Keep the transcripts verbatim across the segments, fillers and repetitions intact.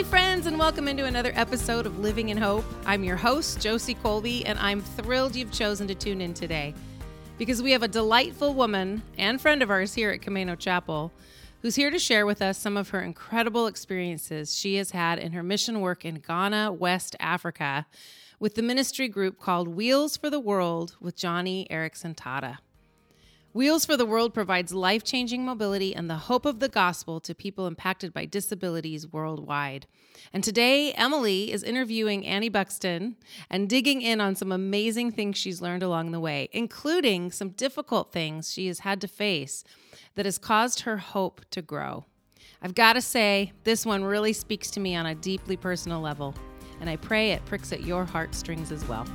Hi, friends, and welcome into another episode of Living in Hope. I'm your host, Josie Colby, and I'm thrilled you've chosen to tune in today because we have a delightful woman and friend of ours here at Camino Chapel who's here to share with us some of her incredible experiences she has had in her mission work in Ghana, West Africa, with the ministry group called Wheels for the World with Joni Eareckson Tada. Wheels for the World provides life-changing mobility and the hope of the gospel to people impacted by disabilities worldwide. And today, Emily is interviewing Annie Buxton and digging in on some amazing things she's learned along the way, including some difficult things she has had to face that has caused her hope to grow. I've got to say, this one really speaks to me on a deeply personal level, and I pray it pricks at your heartstrings as well.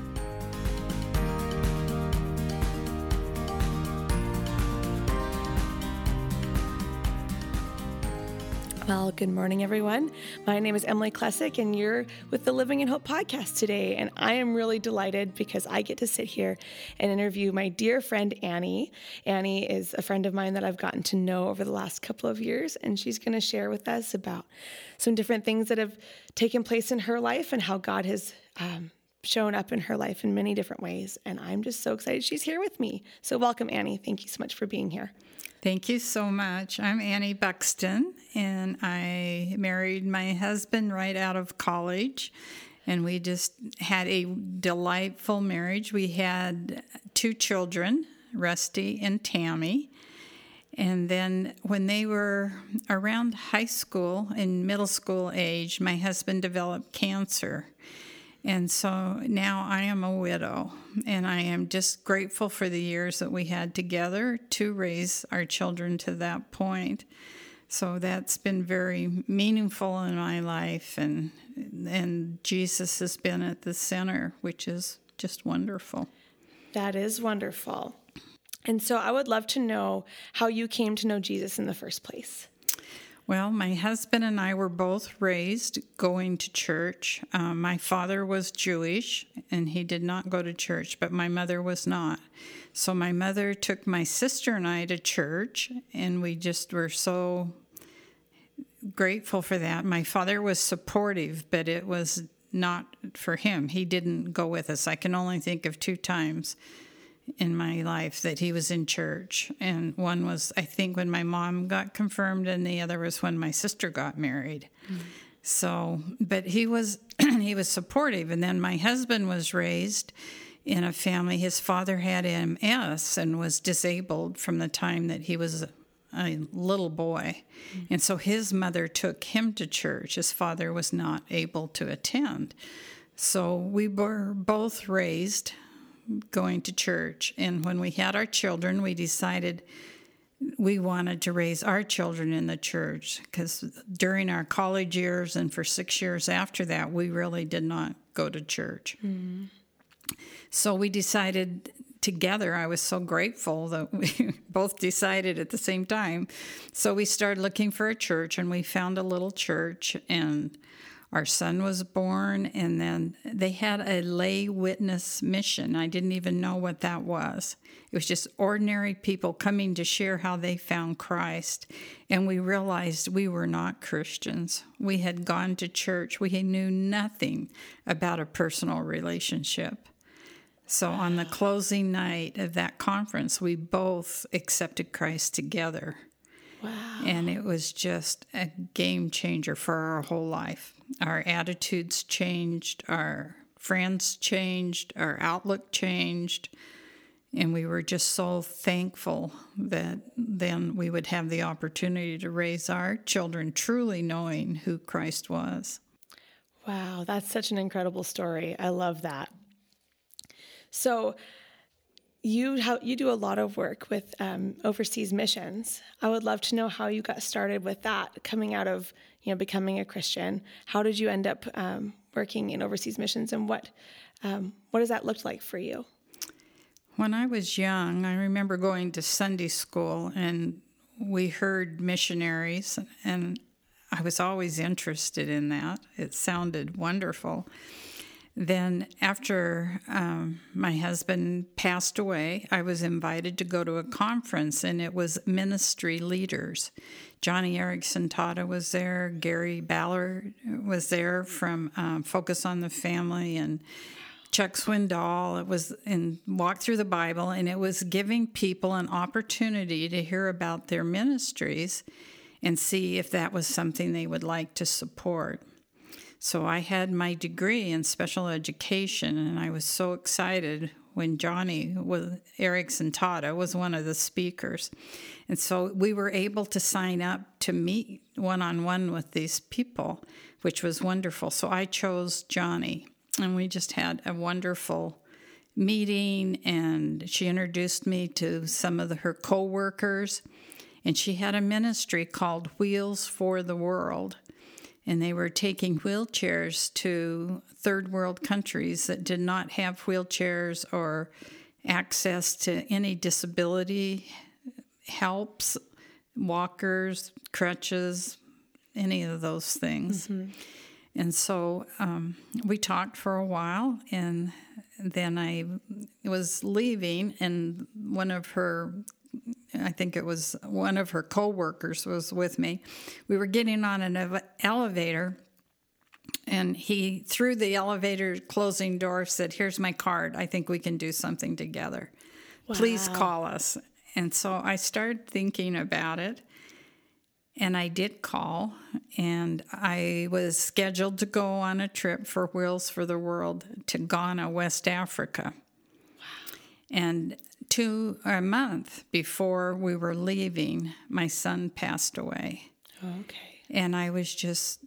Well, good morning, everyone. My name is Emily Klesick, and you're with the Living in Hope podcast today. And I am really delighted because I get to sit here and interview my dear friend, Annie. Annie is a friend of mine that I've gotten to know over the last couple of years, and she's going to share with us about some different things that have taken place in her life and how God has um, shown up in her life in many different ways. And I'm just so excited she's here with me. So welcome, Annie. Thank you so much for being here. Thank you so much. I'm Annie Buxton, and I married my husband right out of college, and we just had a delightful marriage. We had two children, Rusty and Tammy, and then when they were around high school and middle school age, my husband developed cancer. And so now I am a widow, and I am just grateful for the years that we had together to raise our children to that point. So that's been very meaningful in my life, and and Jesus has been at the center, which is just wonderful. That is wonderful. And so I would love to know how you came to know Jesus in the first place. Well, my husband and I were both raised going to church. Um, my father was Jewish, and he did not go to church, but my mother was not. So my mother took my sister and I to church, and we just were so grateful for that. My father was supportive, but it was not for him. He didn't go with us. I can only think of two times in my life that he was in church. And one was, I think, when my mom got confirmed, and the other was when my sister got married. Mm-hmm. So, but he was, he was supportive. And then my husband was raised in a family. His father had M S and was disabled from the time that he was a, a little boy. Mm-hmm. And so his mother took him to church. His father was not able to attend. So we were both raised going to church. And when we had our children, we decided we wanted to raise our children in the church, because during our college years and for six years after that, we really did not go to church. Mm-hmm. So we decided together. I was so grateful that we both decided at the same time. So we started looking for a church, and we found a little church, and our son was born, and then they had a lay witness mission. I didn't even know what that was. It was just ordinary people coming to share how they found Christ. And we realized we were not Christians. We had gone to church. We knew nothing about a personal relationship. So on the closing night of that conference, we both accepted Christ together. Wow. And it was just a game changer for our whole life. Our attitudes changed, our friends changed, our outlook changed, and we were just so thankful that then we would have the opportunity to raise our children truly knowing who Christ was. Wow, that's such an incredible story. I love that. So You how, you do a lot of work with um, overseas missions. I would love to know how you got started with that, coming out of, you know, becoming a Christian. How did you end up um, working in overseas missions, and what um, what has that looked like for you? When I was young, I remember going to Sunday school, and we heard missionaries, and I was always interested in that. It sounded wonderful. Then after um, my husband passed away, I was invited to go to a conference, and it was ministry leaders. Joni Eareckson Tada was there. Gary Ballard was there from um, Focus on the Family, and Chuck Swindoll. It was in Walk Through the Bible, and it was giving people an opportunity to hear about their ministries and see if that was something they would like to support. So I had my degree in special education, and I was so excited when Joni Eareckson Tada was one of the speakers. And so we were able to sign up to meet one-on-one with these people, which was wonderful. So I chose Joni, and we just had a wonderful meeting, and she introduced me to some of the, her co-workers, and she had a ministry called Wheels for the World. And they were taking wheelchairs to third world countries that did not have wheelchairs or access to any disability helps, walkers, crutches, any of those things. Mm-hmm. And so um, we talked for a while, and then I was leaving, and one of her I think it was one of her co-workers was with me. We were getting on an elevator, and he, through the elevator closing door, said, "Here's my card. I think we can do something together. Wow. Please call us." And so I started thinking about it, and I did call, and I was scheduled to go on a trip for Wheels for the World to Ghana, West Africa. Wow. And Two a month before we were leaving, my son passed away. Oh, okay. And I was just,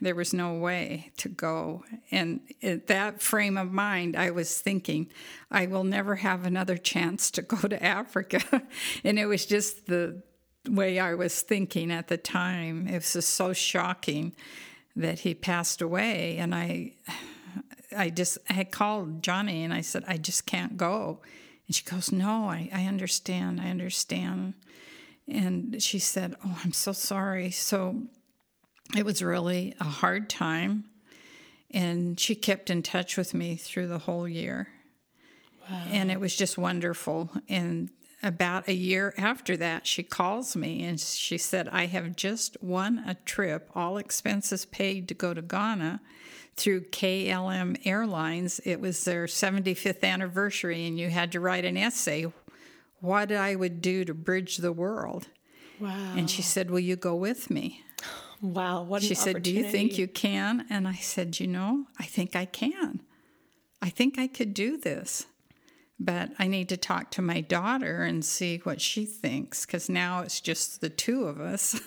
there was no way to go. And at that frame of mind, I was thinking, I will never have another chance to go to Africa. And it was just the way I was thinking at the time. It was just so shocking that he passed away. And I, I just, I called Joni, and I said, "I just can't go." And she goes, "No, I, I understand, I understand. And she said, "Oh, I'm so sorry." So it was really a hard time. And she kept in touch with me through the whole year. Wow. And it was just wonderful. And about a year after that, she calls me, and she said, "I have just won a trip, all expenses paid, to go to Ghana through K L M Airlines. It was their seventy-fifth anniversary, and you had to write an essay, what I would do to bridge the world." Wow. And she said, "Will you go with me?" Wow, what an opportunity. She said, "Do you think you can?" And I said, "You know, I think I can. I think I could do this. But I need to talk to my daughter and see what she thinks, because now it's just the two of us."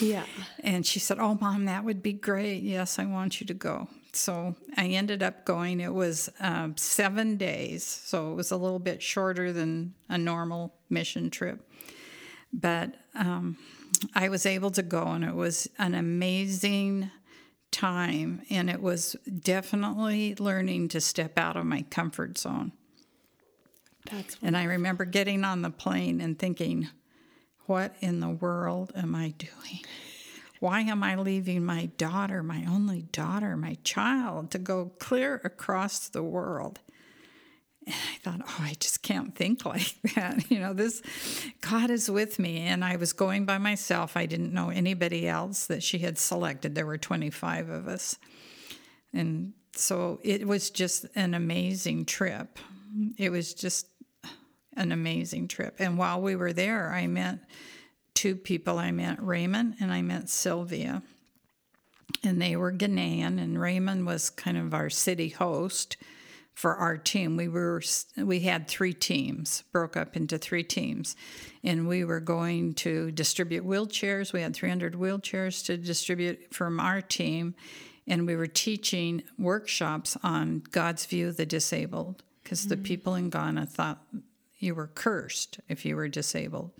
Yeah. And she said, "Oh, Mom, that would be great. Yes, I want you to go." So I ended up going. It was um, seven days, so it was a little bit shorter than a normal mission trip. But um, I was able to go, and it was an amazing time, and it was definitely learning to step out of my comfort zone. That's and I remember getting on the plane and thinking, what in the world am I doing? Why am I leaving my daughter, my only daughter, my child, to go clear across the world? And I thought, oh, I just can't think like that. You know, this God is with me. And I was going by myself. I didn't know anybody else that she had selected. There were twenty-five of us. And so it was just an amazing trip. It was just an amazing trip. And while we were there, I met two people. I met Raymond and I met Sylvia. And they were Ghanaian, and Raymond was kind of our city host for our team. We were we had three teams, broke up into three teams. And we were going to distribute wheelchairs. We had three hundred wheelchairs to distribute from our team. And we were teaching workshops on God's view of the disabled, because mm-hmm. the people in Ghana thought you were cursed if you were disabled.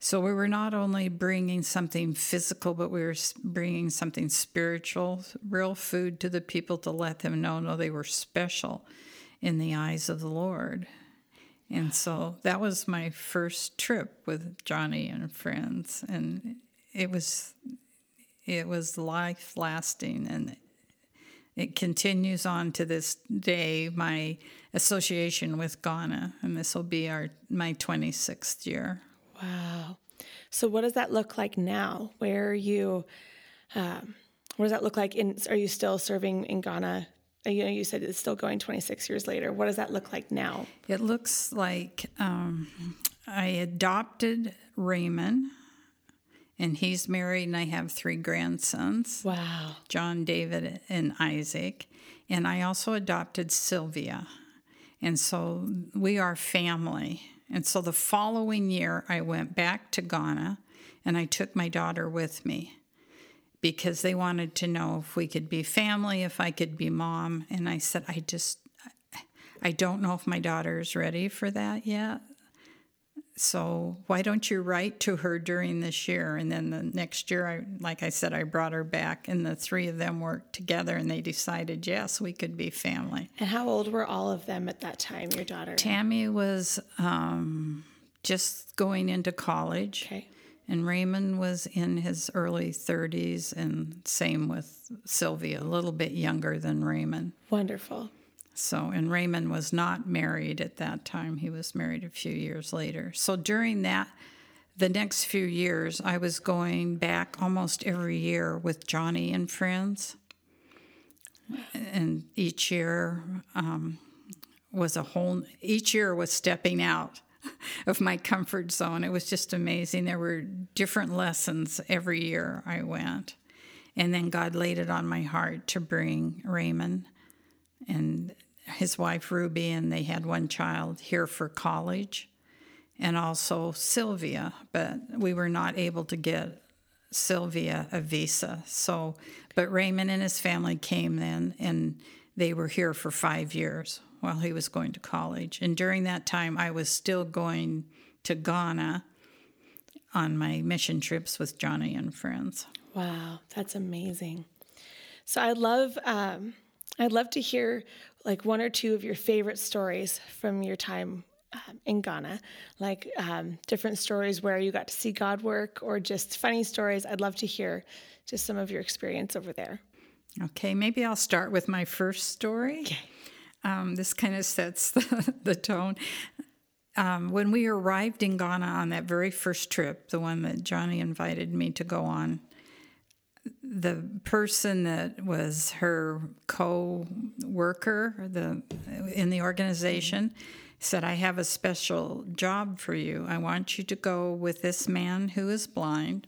So we were not only bringing something physical, but we were bringing something spiritual, real food to the people to let them know, no, they were special in the eyes of the Lord. And so that was my first trip with Joni and friends, and it was it was life-lasting and It continues on to this day, my association with Ghana, and this will be our my twenty-sixth year. Wow. So what does that look like now? Where are you, um, what does that look like? In, are you still serving in Ghana? You know, you said it's still going twenty-six years later. What does that look like now? It looks like um, I adopted Raymond, and he's married, and I have three grandsons. Wow. John, David, and Isaac. And I also adopted Sylvia. And so we are family. And so the following year, I went back to Ghana, and I took my daughter with me, because they wanted to know if we could be family, if I could be mom. And I said, I just, I don't know if my daughter is ready for that yet. So why don't you write to her during this year? And then the next year, I, like I said, I brought her back, and the three of them worked together, and they decided, yes, we could be family. And how old were all of them at that time, your daughter? Tammy was um, just going into college. Okay. And Raymond was in his early thirties, and same with Sylvia, a little bit younger than Raymond. Wonderful. So, and Raymond was not married at that time. He was married a few years later. So during that, the next few years, I was going back almost every year with Johnny and Friends. Wow. And each year um, was a whole, each year was stepping out of my comfort zone. It was just amazing. There were different lessons every year I went. And then God laid it on my heart to bring Raymond and his wife Ruby, and they had one child, here for college, and also Sylvia, but we were not able to get Sylvia a visa. So, but Raymond and his family came then, and they were here for five years. While he was going to college. And during that time, I was still going to Ghana on my mission trips with Johnny and Friends. Wow, that's amazing. So I'd love, um, I'd love to hear like one or two of your favorite stories from your time um, in Ghana, like um, different stories where you got to see God work, or just funny stories. I'd love to hear just some of your experience over there. Okay, maybe I'll start with my first story. Okay. Um, this kind of sets the, the tone. Um, when we arrived in Ghana on that very first trip, the one that Johnny invited me to go on, the person that was her co-worker the, in the organization said, I have a special job for you. I want you to go with this man who is blind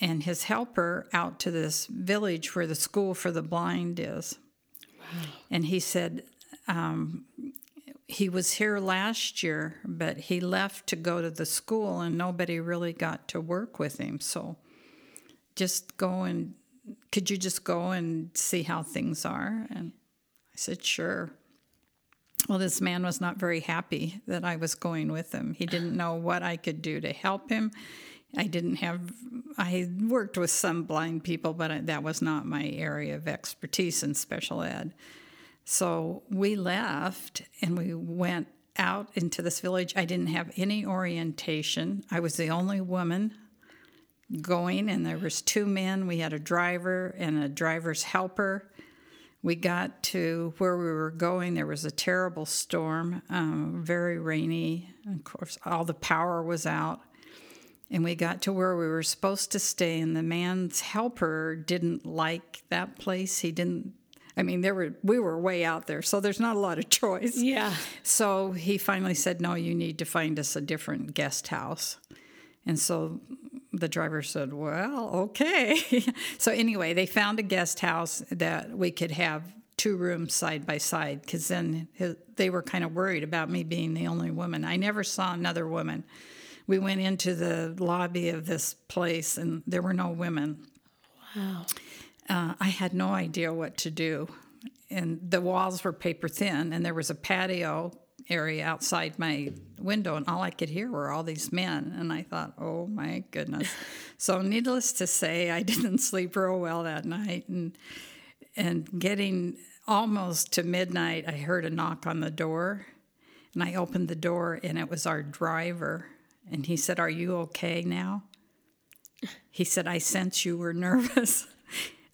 and his helper out to this village where the school for the blind is. Wow. And he said, Um, he was here last year, but he left to go to the school, and nobody really got to work with him. So just go and, could you just go and see how things are? And I said, sure. Well, this man was not very happy that I was going with him. He didn't know what I could do to help him. I didn't have, I worked with some blind people, but that was not my area of expertise in special ed. So we left, and we went out into this village. I didn't have any orientation. I was the only woman going, and there was two men. We had a driver and a driver's helper. We got to where we were going. There was a terrible storm, um, very rainy. Of course, all the power was out. And we got to where we were supposed to stay, and the man's helper didn't like that place. He didn't. I mean, there were we were way out there, so there's not a lot of choice. Yeah. So he finally said, no, you need to find us a different guest house. And so the driver said, well, okay. So anyway, they found a guest house that we could have two rooms side by side, because then his, they were kind of worried about me being the only woman. I never saw another woman. We went into the lobby of this place, and there were no women. Wow. Uh, I had no idea what to do, and the walls were paper thin, and there was a patio area outside my window, and all I could hear were all these men, and I thought, oh, my goodness. So needless to say, I didn't sleep real well that night, and and getting almost to midnight, I heard a knock on the door, and I opened the door, and it was our driver, and he said, are you okay now? He said, I sense you were nervous.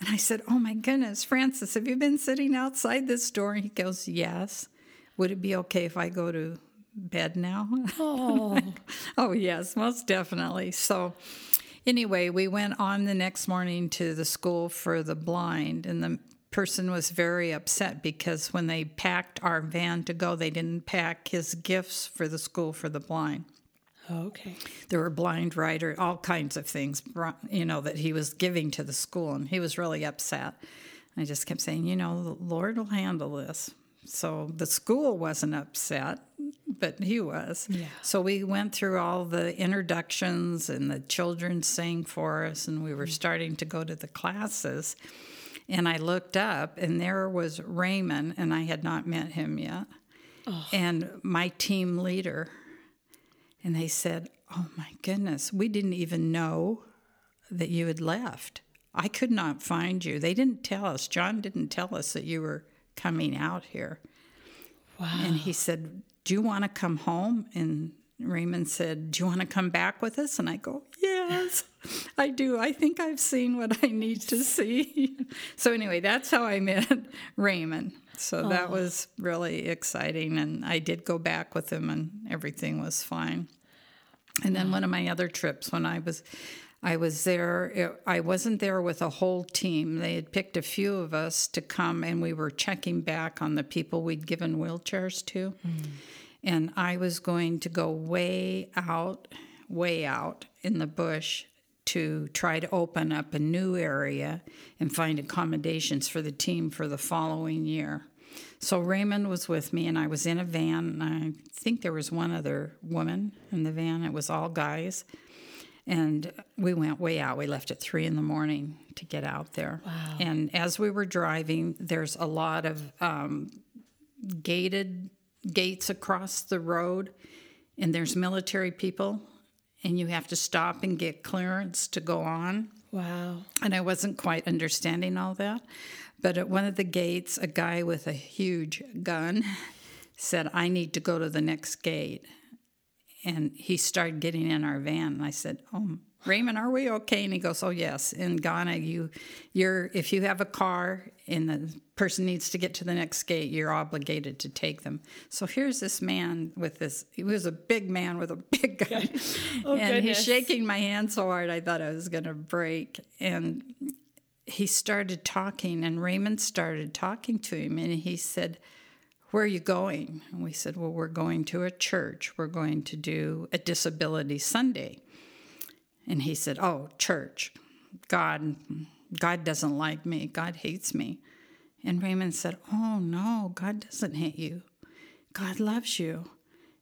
And I said, oh my goodness, Francis, have you been sitting outside this door? And he goes, yes. Would it be okay if I go to bed now? Oh, oh yes, most definitely. So anyway, we went on the next morning to the school for the blind, and the person was very upset because when they packed our van to go, they didn't pack his gifts for the school for the blind. Oh, okay. There were blind writer, all kinds of things, you know, that he was giving to the school, and he was really upset. I just kept saying, you know, the Lord will handle this. So the school wasn't upset, but he was. Yeah. So we went through all the introductions, and the children sang for us, and we were starting to go to the classes. And I looked up, and there was Raymond, and I had not met him yet, oh. and my team leader. And they said, oh, my goodness, we didn't even know that you had left. I could not find you. They didn't tell us. John didn't tell us that you were coming out here. Wow. And he said, do you want to come home? And Raymond said, do you want to come back with us? And I go, yes, I do. I think I've seen what I need to see. So anyway, that's how I met Raymond. So oh. that was really exciting. And I did go back with him, and everything was fine. And then one of my other trips, when I was I was there, it, I wasn't there with a whole team. They had picked a few of us to come, and we were checking back on the people we'd given wheelchairs to. Mm. And I was going to go way out, way out in the bush to try to open up a new area and find accommodations for the team for the following year. So Raymond was with me, and I was in a van, and I think there was one other woman in the van. It was all guys. And we went way out. We left at three in the morning to get out there. Wow. And as we were driving, there's a lot of um, gated gates across the road, and there's military people, and you have to stop and get clearance to go on. Wow. And I wasn't quite understanding all that. But at one of the gates, a guy with a huge gun said, I need to go to the next gate. And he started getting in our van, and I said, oh, Raymond, are we okay? And he goes, oh, yes. In Ghana, you, you're if you have a car and the person needs to get to the next gate, you're obligated to take them. So here's this man with this, he was a big man with a big gun, oh, and goodness. He's shaking my hand so hard I thought I was going to break. And he started talking, and Raymond started talking to him, and he said, where are you going? And we said, well, we're going to a church. We're going to do a disability Sunday. And he said, oh, church. God, God doesn't like me. God hates me. And Raymond said, oh, no, God doesn't hate you. God loves you.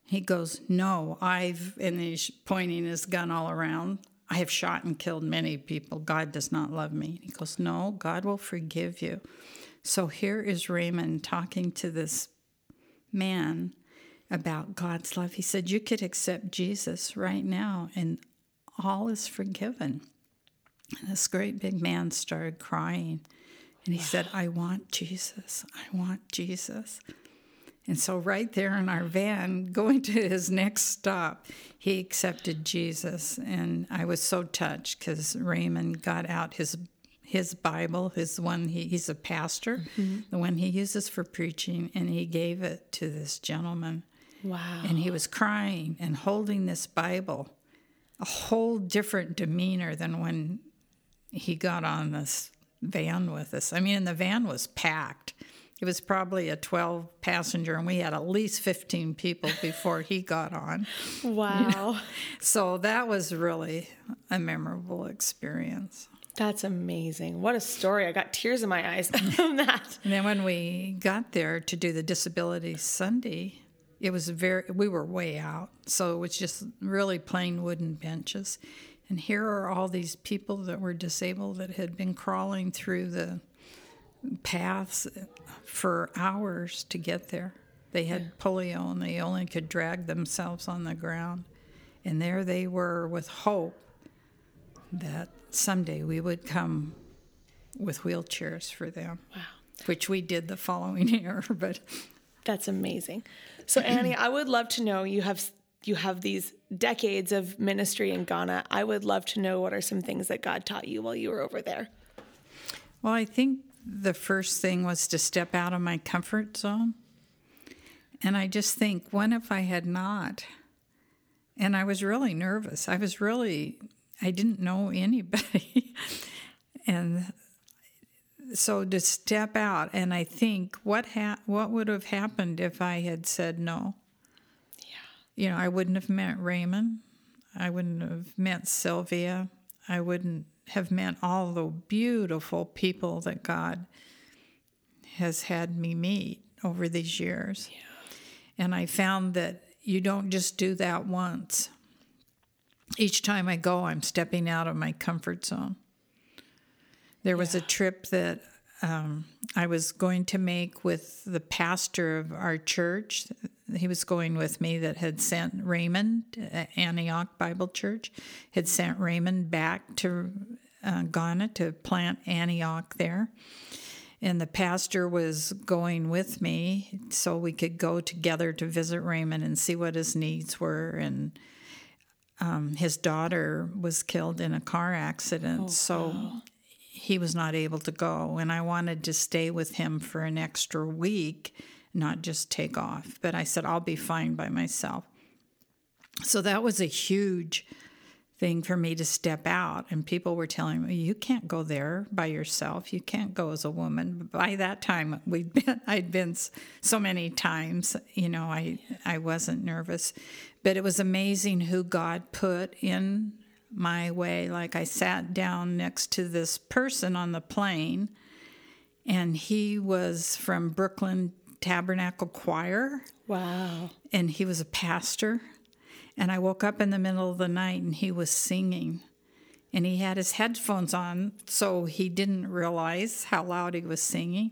He goes, no, I've, and he's pointing his gun all around, I have shot and killed many people. God does not love me. He goes, no, God will forgive you. So here is Raymond talking to this man about God's love. He said, you could accept Jesus right now, and all is forgiven. And this great big man started crying, and he wow. said, I want Jesus. I want Jesus. And so right there in our van, going to his next stop, he accepted Jesus. And I was so touched because Raymond got out his his Bible, his one, he, he's a pastor, mm-hmm. the one he uses for preaching, and he gave it to this gentleman. Wow. And he was crying and holding this Bible, a whole different demeanor than when he got on this van with us. I mean, and the van was packed. It was probably a twelve-passenger, and we had at least fifteen people before he got on. Wow. You know? So that was really a memorable experience. That's amazing. What a story. I got tears in my eyes from that. And then when we got there to do the Disability Sunday, it was very, we were way out. So it was just really plain wooden benches. And here are all these people that were disabled that had been crawling through the paths for hours to get there. They had yeah. polio, and they only could drag themselves on the ground. And there they were with hope that someday we would come with wheelchairs for them, wow. which we did the following year. But that's amazing. So Annie, I would love to know, you have you have these decades of ministry in Ghana. I would love to know, what are some things that God taught you while you were over there? Well, I think the first thing was to step out of my comfort zone. And I just think, what if I had not? And I was really nervous. I was really, I didn't know anybody. And so to step out, and I think, what ha- what would have happened if I had said no? Yeah. You know, I wouldn't have met Raymond. I wouldn't have met Sylvia. I wouldn't have met all the beautiful people that God has had me meet over these years. Yeah. And I found that you don't just do that once. Each time I go, I'm stepping out of my comfort zone. There was yeah. a trip that um, I was going to make with the pastor of our church. He was going with me that had sent Raymond, uh, Antioch Bible Church, had sent Raymond back to uh, Ghana to plant Antioch there. And the pastor was going with me so we could go together to visit Raymond and see what his needs were. And um, his daughter was killed in a car accident, oh, so wow. he was not able to go. And I wanted to stay with him for an extra week, not just take off. But I said, I'll be fine by myself. So that was a huge thing for me to step out, and people were telling me, you can't go there by yourself, you can't go as a woman. By that time we'd been I'd been so many times, you know, I I wasn't nervous, but it was amazing who God put in my way. Like, I sat down next to this person on the plane, and he was from Brooklyn Tabernacle Choir. Wow. And he was a pastor. And I woke up in the middle of the night, and he was singing. And he had his headphones on, so he didn't realize how loud he was singing.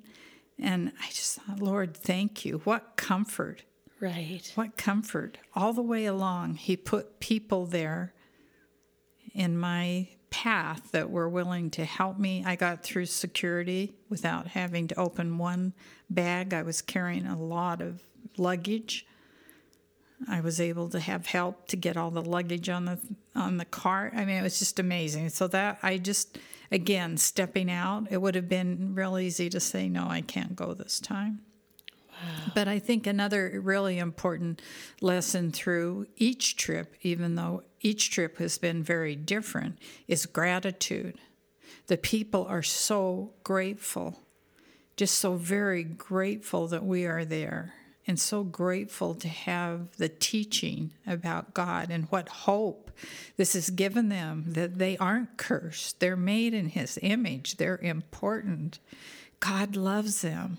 And I just thought, Lord, thank you. What comfort. Right. What comfort. All the way along, he put people there in my path that were willing to help me. I got through security without having to open one bag. I was carrying a lot of luggage. I was able to have help to get all the luggage on the on the cart. I mean, it was just amazing. So that, I just, again, stepping out, it would have been real easy to say, no, I can't go this time. Wow. But I think another really important lesson through each trip, even though each trip has been very different, is gratitude. The people are so grateful, just so very grateful that we are there. And so grateful to have the teaching about God and what hope this has given them, that they aren't cursed. They're made in His image. They're important. God loves them,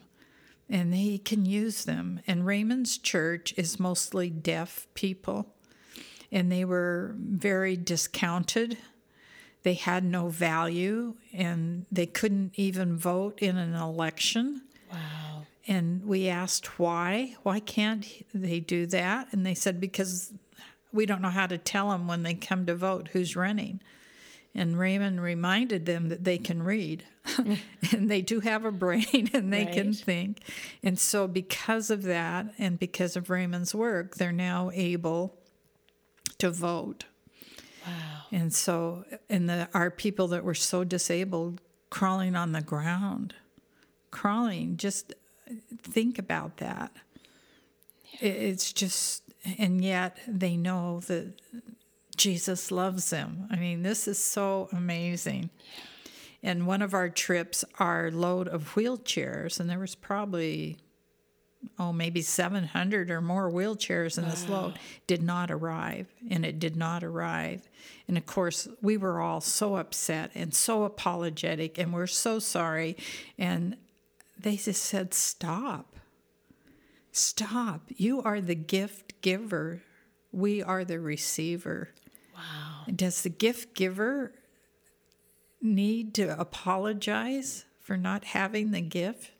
and He can use them. And Raymond's church is mostly deaf people, and they were very discounted. They had no value, and they couldn't even vote in an election. Wow. And we asked why. Why can't they do that? And they said, because we don't know how to tell them when they come to vote who's running. And Raymond reminded them that they can read. And they do have a brain, and they right. can think. And so because of that, and because of Raymond's work, they're now able to vote. Wow. And so, and the, our people that were so disabled, crawling on the ground, crawling, just... think about that. Yeah. It's just, and yet they know that Jesus loves them. I mean, this is so amazing. Yeah. And one of our trips, our load of wheelchairs, and there was probably, oh, maybe seven hundred or more wheelchairs in wow. this load, did not arrive, and it did not arrive. And, of course, we were all so upset and so apologetic, and we're so sorry, and they just said, stop, stop. You are the gift giver. We are the receiver. Wow. Does the gift giver need to apologize for not having the gift?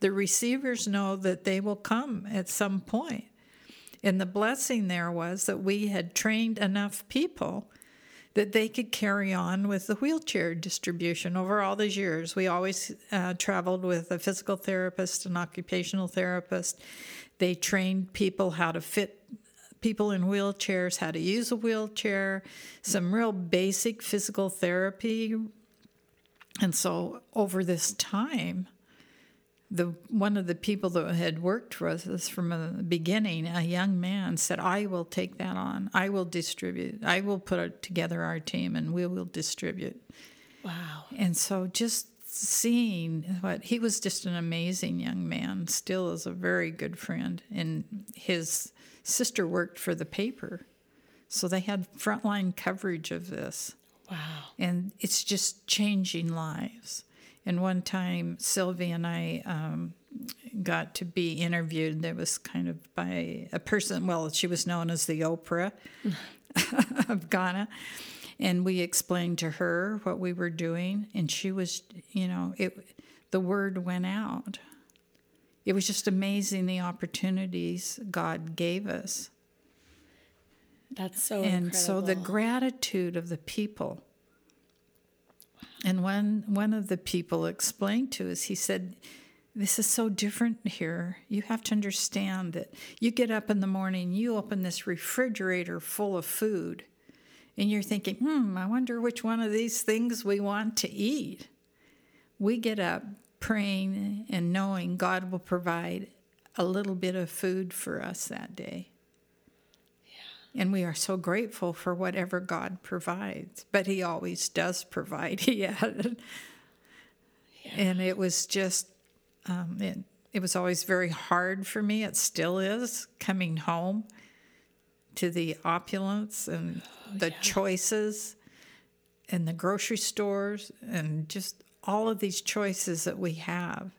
The receivers know that they will come at some point. And the blessing there was that we had trained enough people that they could carry on with the wheelchair distribution over all these years. We always uh, traveled with a physical therapist, an occupational therapist. They trained people how to fit people in wheelchairs, how to use a wheelchair, some real basic physical therapy And so over this time, the one of the people that had worked for us from the beginning, a young man, said, I will take that on. I will distribute. I will put together our team, and we will distribute. Wow. And so just seeing what he was, just an amazing young man, still is a very good friend. And his sister worked for the paper, so they had frontline coverage of this. Wow. And it's just changing lives. And one time, Sylvia and I um, got to be interviewed. That was kind of by a person, well, she was known as the Oprah of Ghana. And we explained to her what we were doing. And she was, you know, it. The word went out. It was just amazing, the opportunities God gave us. That's so incredible. And so the gratitude of the people. And one one of the people explained to us, he said, this is so different here. You have to understand that you get up in the morning, you open this refrigerator full of food, and you're thinking, hmm, I wonder which one of these things we want to eat. We get up praying and knowing God will provide a little bit of food for us that day. And we are so grateful for whatever God provides. But he always does provide, he added. Yeah. And it was just, um, it, it was always very hard for me. It still is, coming home to the opulence and oh, the yeah. choices and the grocery stores and just all of these choices that we have.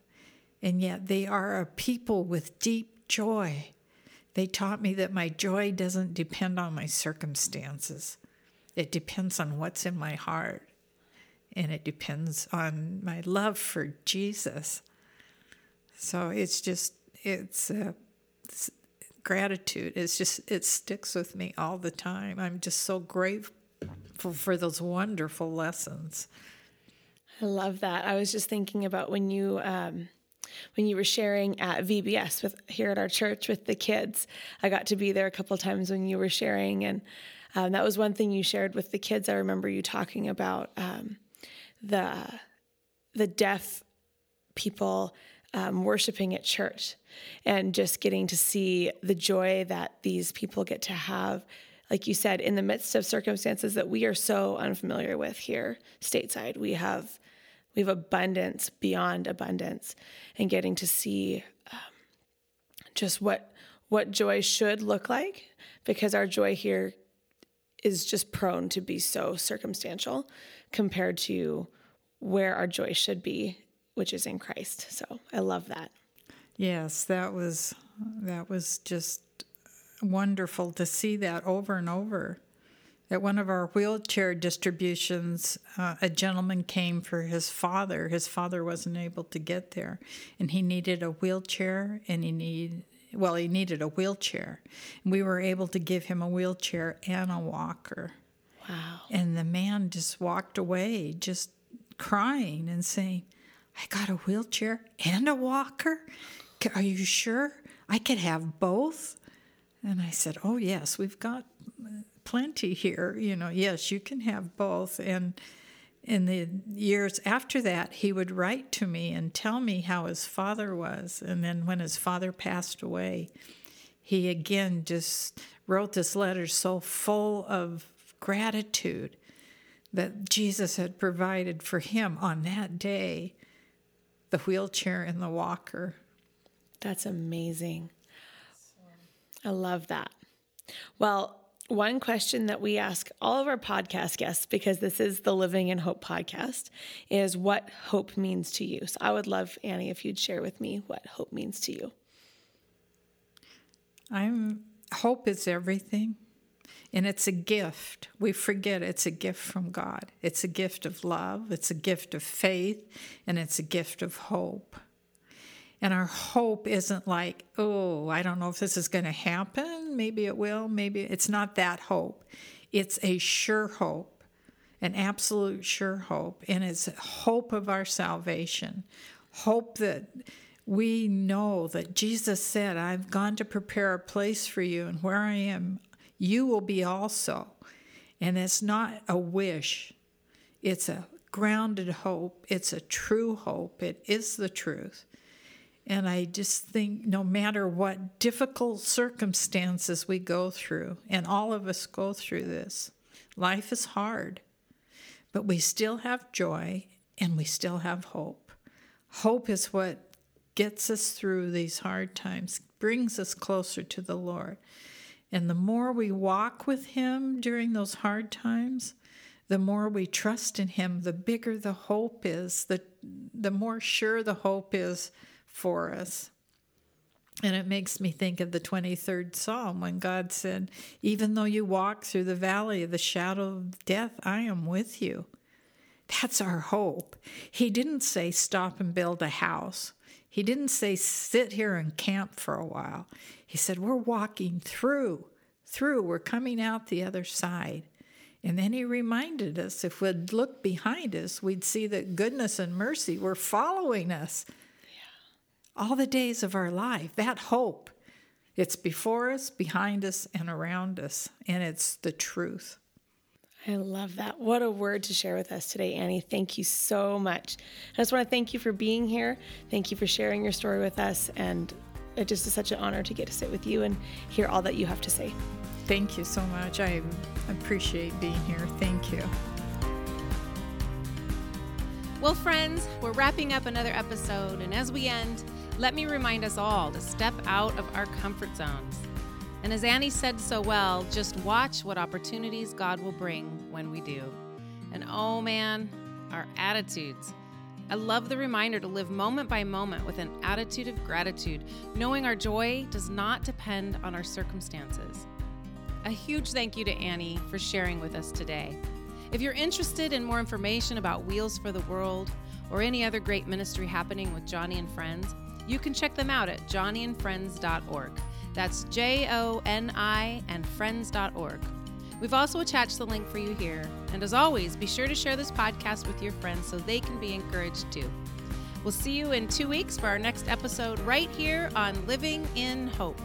And yet they are a people with deep joy. They taught me that my joy doesn't depend on my circumstances. It depends on what's in my heart. And it depends on my love for Jesus. So it's just, it's, uh, it's gratitude. It's just, it sticks with me all the time. I'm just so grateful for those wonderful lessons. I love that. I was just thinking about when you... Um... When you were sharing at V B S with here at our church with the kids, I got to be there a couple of times when you were sharing, and um, that was one thing you shared with the kids. I remember you talking about um, the the deaf people um, worshiping at church, and just getting to see the joy that these people get to have, like you said, in the midst of circumstances that we are so unfamiliar with here stateside. We have. We have abundance beyond abundance, and getting to see um, just what what joy should look like, because our joy here is just prone to be so circumstantial compared to where our joy should be, which is in Christ. So I love that. Yes, that was that was just wonderful to see that over and over. At one of our wheelchair distributions, uh, a gentleman came for his father. His father wasn't able to get there, and he needed a wheelchair, and he need well, he needed a wheelchair. And we were able to give him a wheelchair and a walker. Wow. And the man just walked away just crying and saying, I got a wheelchair and a walker? Are you sure? I could have both? And I said, oh, yes, we've got... plenty here, you know. Yes, you can have both. And in the years after that, he would write to me and tell me how his father was. And then when his father passed away, he again just wrote this letter so full of gratitude that Jesus had provided for him on that day, the wheelchair and the walker. That's amazing. I love that. Well, one question that we ask all of our podcast guests, because this is the Living in Hope podcast, is what hope means to you. So I would love, Annie, if you'd share with me what hope means to you. I'm hope is everything, and it's a gift. We forget it's a gift from God. It's a gift of love, it's a gift of faith, and it's a gift of hope. And our hope isn't like, oh, I don't know if this is going to happen. Maybe it will. Maybe it's not that hope. It's a sure hope, an absolute sure hope. And it's hope of our salvation, hope that we know that Jesus said, I've gone to prepare a place for you, and where I am, you will be also. And it's not a wish. It's a grounded hope. It's a true hope. It is the truth. And I just think no matter what difficult circumstances we go through, and all of us go through this, life is hard, but we still have joy and we still have hope. Hope is what gets us through these hard times, brings us closer to the Lord. And the more we walk with Him during those hard times, the more we trust in Him, the bigger the hope is, the, the more sure the hope is for us. And it makes me think of the twenty-third Psalm when God said, even though you walk through the valley of the shadow of death, I am with you. That's our hope. He didn't say stop and build a house. He didn't say sit here and camp for a while. He said we're walking through, through, we're coming out the other side. And then He reminded us, if we'd look behind us, we'd see that goodness and mercy were following us yeah. all the days of our life. That hope, it's before us, behind us, and around us, and it's the truth. I love that. What a word to share with us today, Annie. Thank you so much. I just want to thank you for being here. Thank you for sharing your story with us, and it just is such an honor to get to sit with you and hear all that you have to say. Thank you so much. I appreciate being here. Thank you. Well, friends, we're wrapping up another episode, and as we end, let me remind us all to step out of our comfort zones. And as Annie said so well, just watch what opportunities God will bring when we do. And oh man, our attitudes. I love the reminder to live moment by moment with an attitude of gratitude, knowing our joy does not depend on our circumstances. A huge thank you to Annie for sharing with us today. If you're interested in more information about Wheels for the World or any other great ministry happening with Johnny and Friends, you can check them out at johnny and friends dot org. That's J O N I and friends dot org. We've also attached the link for you here. And as always, be sure to share this podcast with your friends so they can be encouraged too. We'll see you in two weeks for our next episode right here on Living in Hope.